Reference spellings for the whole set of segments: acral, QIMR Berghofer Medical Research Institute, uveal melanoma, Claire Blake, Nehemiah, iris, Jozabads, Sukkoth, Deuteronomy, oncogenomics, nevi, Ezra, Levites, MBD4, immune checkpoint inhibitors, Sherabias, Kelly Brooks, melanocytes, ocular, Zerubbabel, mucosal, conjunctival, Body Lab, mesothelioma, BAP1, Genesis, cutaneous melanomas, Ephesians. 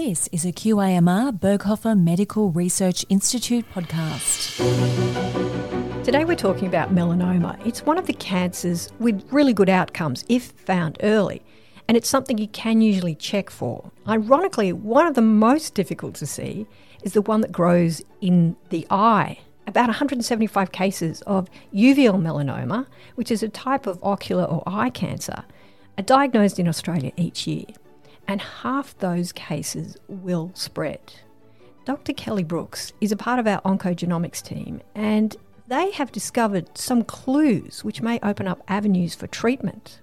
This is a QIMR Berghofer Medical Research Institute podcast. Today we're talking about melanoma. It's one of the cancers with really good outcomes if found early, and it's something you can usually check for. Ironically, one of the most difficult to see is the one that grows in the eye. About 175 cases of uveal melanoma, which is a type of ocular or eye cancer, are diagnosed in Australia each year. And half those cases will spread. Dr. Kelly Brooks is a part of our oncogenomics team, and they have discovered some clues which may open up avenues for treatment.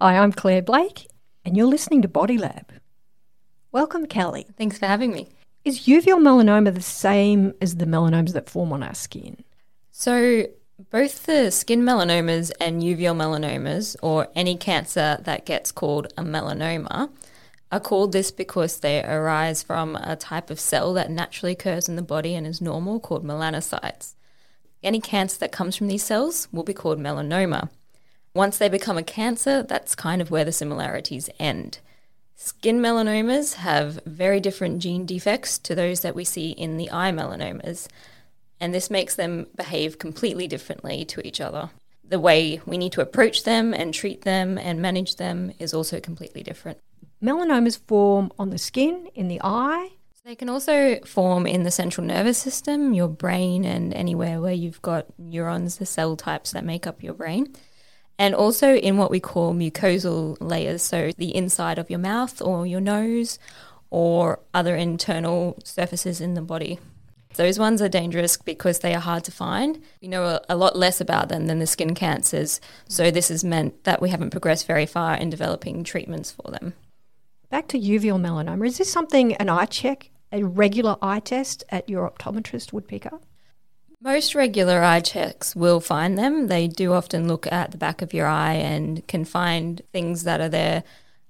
Hi, I'm Claire Blake, and you're listening to Body Lab. Welcome, Kelly. Thanks for having me. Is uveal melanoma the same as the melanomas that form on our skin? So both the skin melanomas and uveal melanomas, or any cancer that gets called a melanoma, are called this because they arise from a type of cell that naturally occurs in the body and is normal, called melanocytes. Any cancer that comes from these cells will be called melanoma. Once they become a cancer, that's kind of where the similarities end. Skin melanomas have very different gene defects to those that we see in the eye melanomas, and this makes them behave completely differently to each other. The way we need to approach them and treat them and manage them is also completely different. Melanomas form on the skin, in the eye. They can also form in the central nervous system, your brain, and anywhere where you've got neurons, the cell types that make up your brain. And also in what we call mucosal layers, so the inside of your mouth or your nose or other internal surfaces in the body. Those ones are dangerous because they are hard to find. We know a lot less about them than the skin cancers, so this has meant that we haven't progressed very far in developing treatments for them. Back to uveal melanoma, is this something an eye check, a regular eye test at your optometrist would pick up? Most regular eye checks will find them. They do often look at the back of your eye and can find things that are there.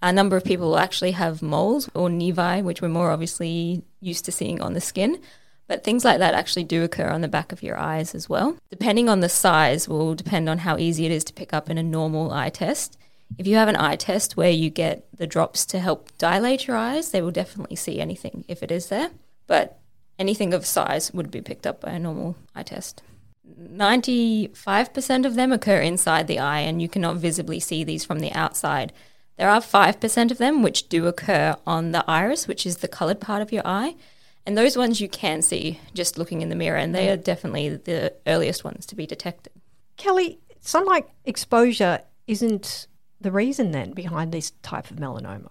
A number of people actually have moles or nevi, which we're more obviously used to seeing on the skin. But things like that actually do occur on the back of your eyes as well. Depending on the size will depend on how easy it is to pick up in a normal eye test. If you have an eye test where you get the drops to help dilate your eyes, they will definitely see anything if it is there. But anything of size would be picked up by a normal eye test. 95% of them occur inside the eye, and you cannot visibly see these from the outside. There are 5% of them which do occur on the iris, which is the coloured part of your eye. And those ones you can see just looking in the mirror, and they are definitely the earliest ones to be detected. Kelly, sunlight exposure isn't the reason then behind this type of melanoma?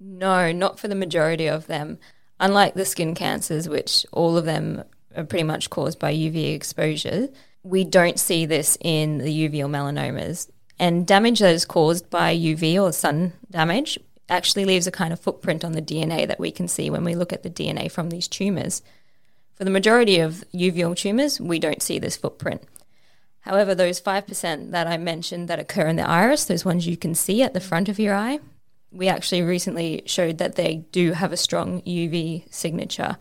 No, not for the majority of them. Unlike the skin cancers, which all of them are pretty much caused by UV exposure, we don't see this in the uveal melanomas. And damage that is caused by UV or sun damage actually leaves a kind of footprint on the DNA that we can see when we look at the DNA from these tumours. For the majority of uveal tumours, we don't see this footprint. However, those 5% that I mentioned that occur in the iris, those ones you can see at the front of your eye, we actually recently showed that they do have a strong UV signature,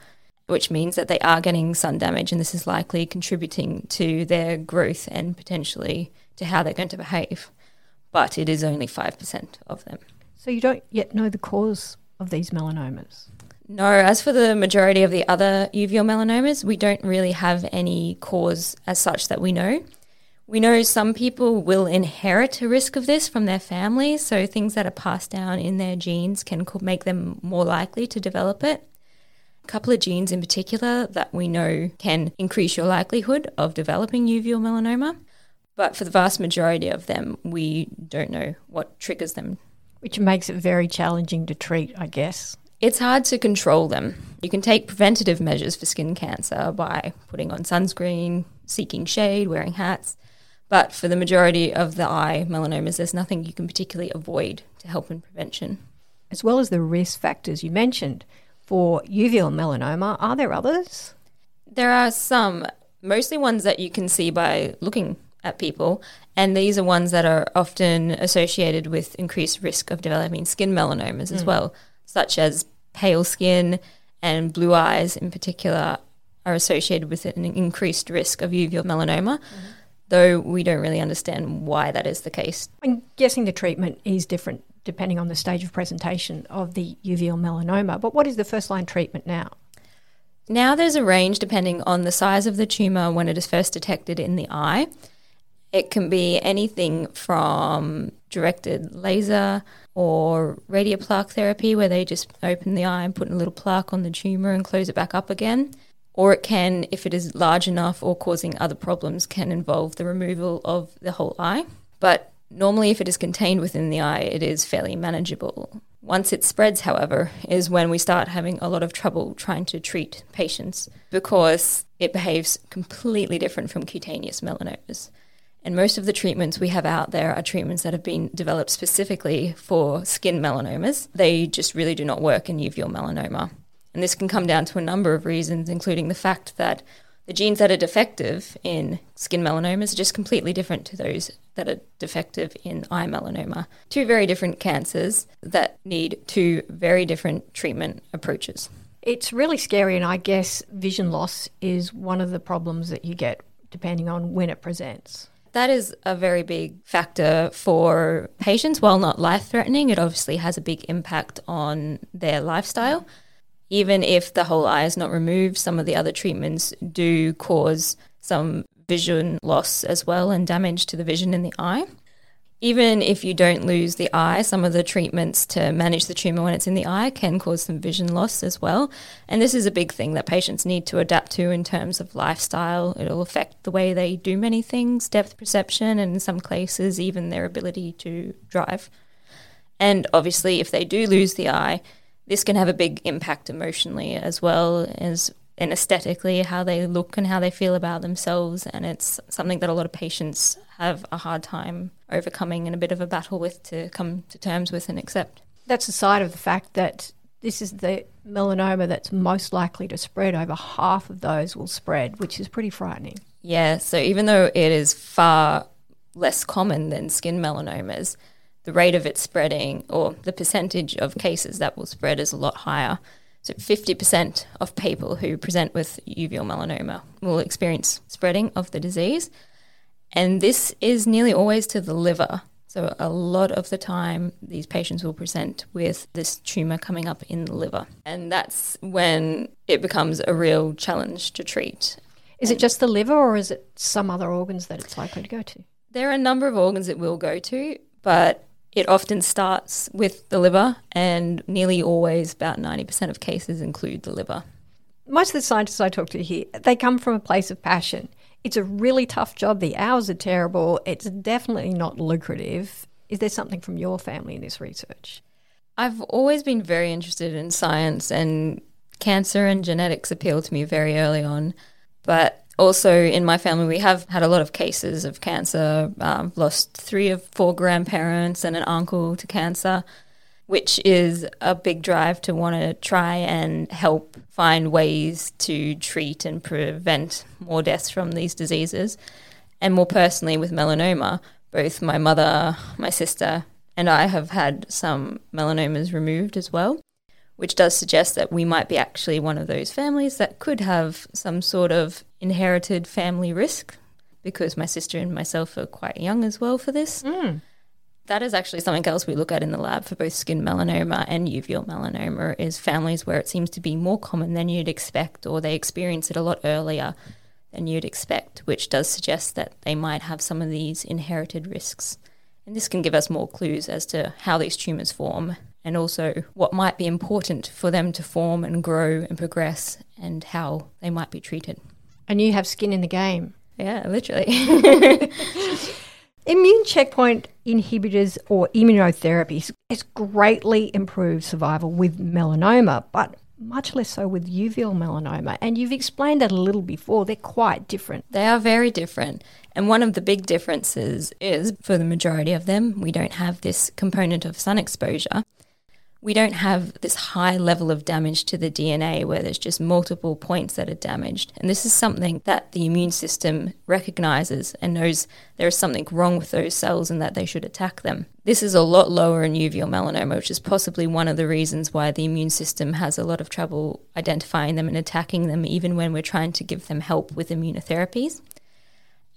which means that they are getting sun damage, and this is likely contributing to their growth and potentially to how they're going to behave. But it is only 5% of them. So you don't yet know the cause of these melanomas? No, as for the majority of the other uveal melanomas, we don't really have any cause as such that we know. We know some people will inherit a risk of this from their family, so things that are passed down in their genes can make them more likely to develop it. A couple of genes in particular that we know can increase your likelihood of developing uveal melanoma, but for the vast majority of them, we don't know what triggers them. Which makes it very challenging to treat, I guess. It's hard to control them. You can take preventative measures for skin cancer by putting on sunscreen, seeking shade, wearing hats. But for the majority of the eye melanomas, there's nothing you can particularly avoid to help in prevention. As well as the risk factors you mentioned for uveal melanoma, are there others? There are some, mostly ones that you can see by looking at people, and these are ones that are often associated with increased risk of developing skin melanomas as well, such as pale skin and blue eyes in particular are associated with an increased risk of uveal melanoma, though we don't really understand why that is the case. I'm guessing the treatment is different depending on the stage of presentation of the uveal melanoma. But what is the first-line treatment now? Now there's a range depending on the size of the tumour when it is first detected in the eye. It can be anything from directed laser or radioplaque therapy, where they just open the eye and put in a little plaque on the tumour and close it back up again. Or it can, if it is large enough or causing other problems, can involve the removal of the whole eye. But normally if it is contained within the eye, it is fairly manageable. Once it spreads, however, is when we start having a lot of trouble trying to treat patients, because it behaves completely different from cutaneous melanomas. And most of the treatments we have out there are treatments that have been developed specifically for skin melanomas. They just really do not work in uveal melanoma. And this can come down to a number of reasons, including the fact that the genes that are defective in skin melanomas are just completely different to those that are defective in eye melanoma. Two very different cancers that need two very different treatment approaches. It's really scary, and I guess vision loss is one of the problems that you get depending on when it presents. That is a very big factor for patients. While not life-threatening, it obviously has a big impact on their lifestyle. Even if the whole eye is not removed, some of the other treatments do cause some vision loss as well and damage to the vision in the eye. Even if you don't lose the eye, some of the treatments to manage the tumour when it's in the eye can cause some vision loss as well. And this is a big thing that patients need to adapt to in terms of lifestyle. It'll affect the way they do many things, depth perception, and in some cases even their ability to drive. And obviously if they do lose the eye, this can have a big impact emotionally as well as and aesthetically, how they look and how they feel about themselves. And it's something that a lot of patients have a hard time overcoming and a bit of a battle with to come to terms with and accept. That's aside of the fact that this is the melanoma that's most likely to spread. Over half of those will spread, which is pretty frightening. Yeah, so even though it is far less common than skin melanomas, the rate of it spreading or the percentage of cases that will spread is a lot higher. So 50% of people who present with uveal melanoma will experience spreading of the disease. And this is nearly always to the liver. So a lot of the time these patients will present with this tumour coming up in the liver. And that's when it becomes a real challenge to treat. Is it just the liver, or is it some other organs that it's likely to go to? There are a number of organs it will go to, but it often starts with the liver, and nearly always about 90% of cases include the liver. Most of the scientists I talk to here, they come from a place of passion. It's a really tough job. The hours are terrible. It's definitely not lucrative. Is there something from your family in this research? I've always been very interested in science, and cancer and genetics appealed to me very early on. But also in my family, we have had a lot of cases of cancer. I've lost 3 of 4 grandparents and an uncle to cancer, which is a big drive to want to try and help find ways to treat and prevent more deaths from these diseases. And more personally with melanoma, both my mother, my sister, and I have had some melanomas removed as well, which does suggest that we might be actually one of those families that could have some sort of inherited family risk, because my sister and myself are quite young as well for this. That is actually something else we look at in the lab for both skin melanoma and uveal melanoma, is families where it seems to be more common than you'd expect, or they experience it a lot earlier than you'd expect, which does suggest that they might have some of these inherited risks. And this can give us more clues as to how these tumours form, and also what might be important for them to form and grow and progress, and how they might be treated. And you have skin in the game. Yeah, literally. Immune checkpoint inhibitors or immunotherapies has greatly improved survival with melanoma, but much less so with uveal melanoma. And you've explained that a little before. They're quite different. They are very different. And one of the big differences is, for the majority of them, we don't have this component of sun exposure. We don't have this high level of damage to the DNA where there's just multiple points that are damaged. And this is something that the immune system recognises and knows there is something wrong with those cells and that they should attack them. This is a lot lower in uveal melanoma, which is possibly one of the reasons why the immune system has a lot of trouble identifying them and attacking them, even when we're trying to give them help with immunotherapies.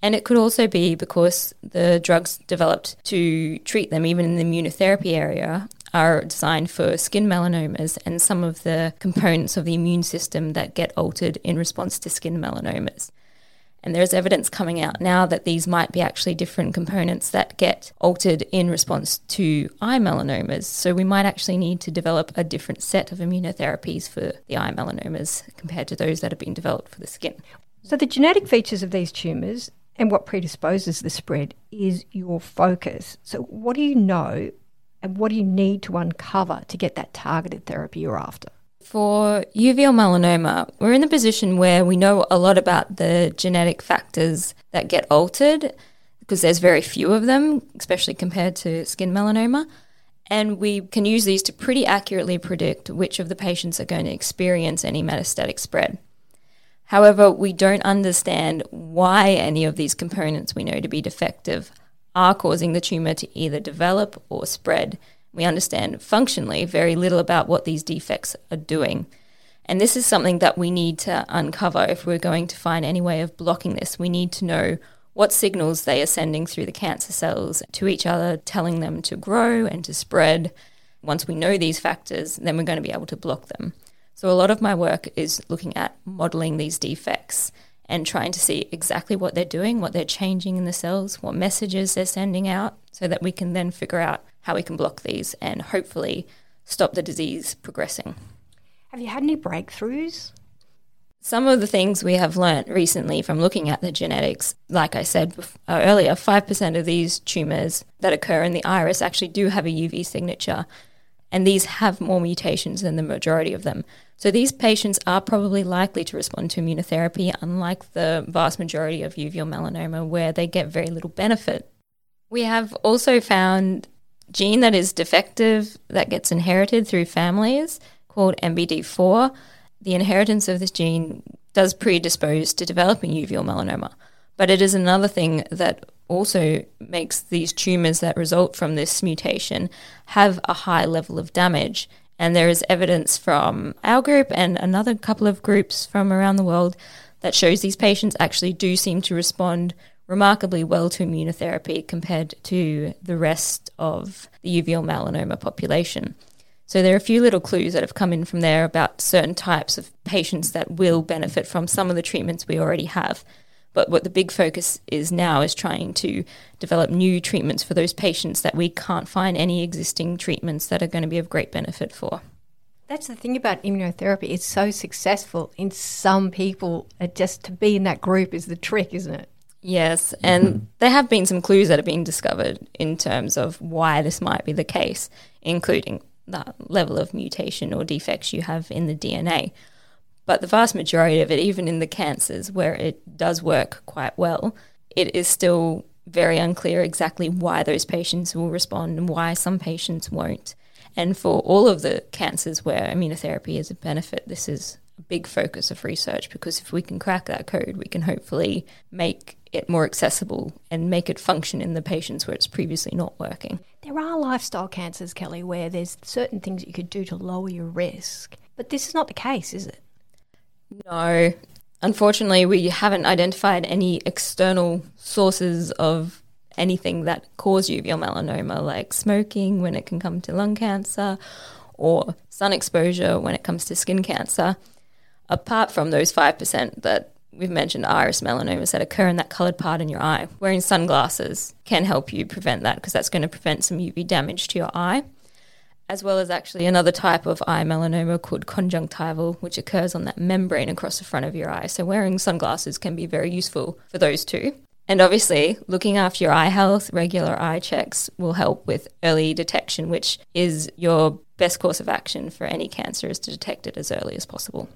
And it could also be because the drugs developed to treat them, even in the immunotherapy area, are designed for skin melanomas and some of the components of the immune system that get altered in response to skin melanomas. And there's evidence coming out now that these might be actually different components that get altered in response to eye melanomas. So we might actually need to develop a different set of immunotherapies for the eye melanomas compared to those that have been developed for the skin. So the genetic features of these tumours and what predisposes the spread is your focus. So what do you know and what do you need to uncover to get that targeted therapy you're after? For uveal melanoma, we're in the position where we know a lot about the genetic factors that get altered because there's very few of them, especially compared to skin melanoma. And we can use these to pretty accurately predict which of the patients are going to experience any metastatic spread. However, we don't understand why any of these components we know to be defective are causing the tumour to either develop or spread. We understand functionally very little about what these defects are doing. And this is something that we need to uncover if we're going to find any way of blocking this. We need to know what signals they are sending through the cancer cells to each other, telling them to grow and to spread. Once we know these factors, then we're going to be able to block them. So a lot of my work is looking at modelling these defects and trying to see exactly what they're doing, what they're changing in the cells, what messages they're sending out, so that we can then figure out how we can block these and hopefully stop the disease progressing. Have you had any breakthroughs? Some of the things we have learnt recently from looking at the genetics, like I said earlier, 5% of these tumours that occur in the iris actually do have a UV signature, and these have more mutations than the majority of them. So these patients are probably likely to respond to immunotherapy, unlike the vast majority of uveal melanoma where they get very little benefit. We have also found gene that is defective that gets inherited through families called MBD4. The inheritance of this gene does predispose to developing uveal melanoma, but it is another thing that also makes these tumours that result from this mutation have a high level of damage. And there is evidence from our group and another couple of groups from around the world that shows these patients actually do seem to respond remarkably well to immunotherapy compared to the rest of the uveal melanoma population. So there are a few little clues that have come in from there about certain types of patients that will benefit from some of the treatments we already have. But what the big focus is now is trying to develop new treatments for those patients that we can't find any existing treatments that are going to be of great benefit for. That's the thing about immunotherapy. It's so successful in some people. Just to be in that group is the trick, isn't it? Yes, and there have been some clues that have been discovered in terms of why this might be the case, including that level of mutation or defects you have in the DNA. But the vast majority of it, even in the cancers where it does work quite well, it is still very unclear exactly why those patients will respond and why some patients won't. And for all of the cancers where immunotherapy is a benefit, this is a big focus of research, because if we can crack that code, we can hopefully make it more accessible and make it function in the patients where it's previously not working. There are lifestyle cancers, Kelly, where there's certain things that you could do to lower your risk, but this is not the case, is it? No. Unfortunately, we haven't identified any external sources of anything that cause uveal melanoma, like smoking when it can come to lung cancer or sun exposure when it comes to skin cancer, apart from those 5% that we've mentioned, iris melanomas that occur in that coloured part in your eye. Wearing sunglasses can help you prevent that, because that's going to prevent some UV damage to your eye, as well as actually another type of eye melanoma called conjunctival, which occurs on that membrane across the front of your eye. So wearing sunglasses can be very useful for those two. And obviously, looking after your eye health, regular eye checks will help with early detection, which is your best course of action for any cancer, is to detect it as early as possible.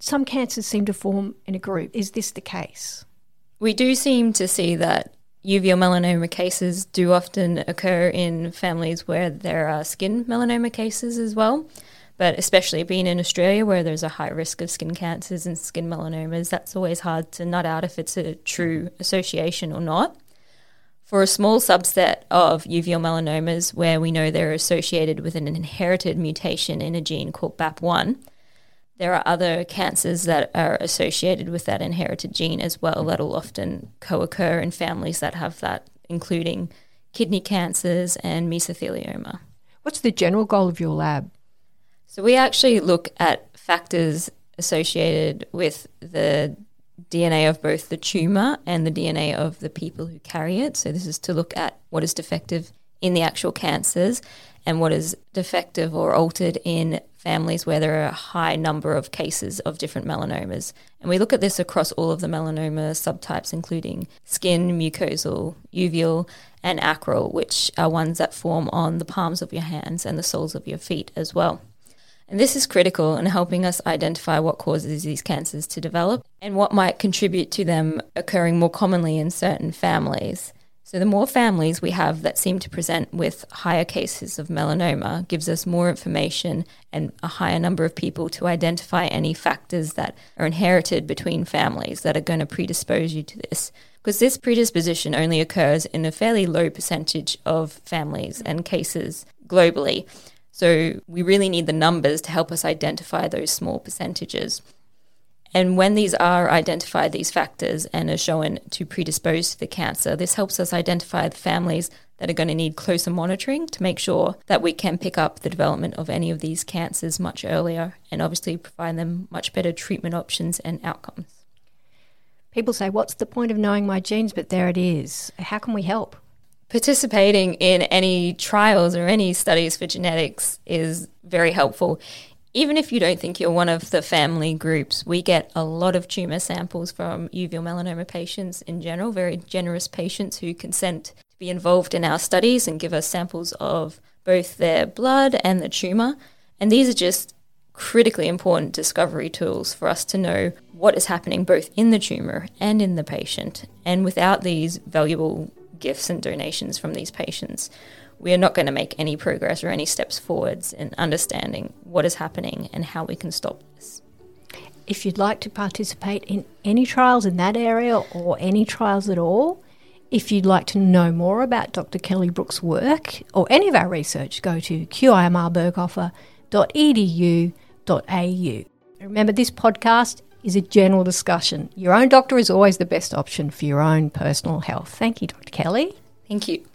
Some cancers seem to form in a group. Is this the case? We do seem to see that uveal melanoma cases do often occur in families where there are skin melanoma cases as well. But especially being in Australia, where there's a high risk of skin cancers and skin melanomas, that's always hard to nut out if it's a true association or not. For a small subset of uveal melanomas where we know they're associated with an inherited mutation in a gene called BAP1, There are other cancers that are associated with that inherited gene as well that will often co-occur in families that have that, including kidney cancers and mesothelioma. What's the general goal of your lab? So we actually look at factors associated with the DNA of both the tumour and the DNA of the people who carry it. So this is to look at what is defective in the actual cancers and what is defective or altered in families where there are a high number of cases of different melanomas. And we look at this across all of the melanoma subtypes, including skin, mucosal, uveal and acral, which are ones that form on the palms of your hands and the soles of your feet as well. And this is critical in helping us identify what causes these cancers to develop and what might contribute to them occurring more commonly in certain families. So the more families we have that seem to present with higher cases of melanoma gives us more information and a higher number of people to identify any factors that are inherited between families that are going to predispose you to this. Because this predisposition only occurs in a fairly low percentage of families and cases globally. So we really need the numbers to help us identify those small percentages. And when these are identified, these factors, and are shown to predispose to the cancer, this helps us identify the families that are going to need closer monitoring to make sure that we can pick up the development of any of these cancers much earlier and obviously provide them much better treatment options and outcomes. People say, what's the point of knowing my genes? But there it is. How can we help? Participating in any trials or any studies for genetics is very helpful. Even if you don't think you're one of the family groups, we get a lot of tumour samples from uveal melanoma patients in general, very generous patients who consent to be involved in our studies and give us samples of both their blood and the tumour. And these are just critically important discovery tools for us to know what is happening both in the tumour and in the patient. And without these valuable gifts and donations from these patients, we are not going to make any progress or any steps forwards in understanding what is happening and how we can stop this. If you'd like to participate in any trials in that area or any trials at all, if you'd like to know more about Dr. Kelly Brooks' work or any of our research, go to qimrberghofer.edu.au. Remember, this podcast is a general discussion. Your own doctor is always the best option for your own personal health. Thank you, Dr. Kelly. Thank you.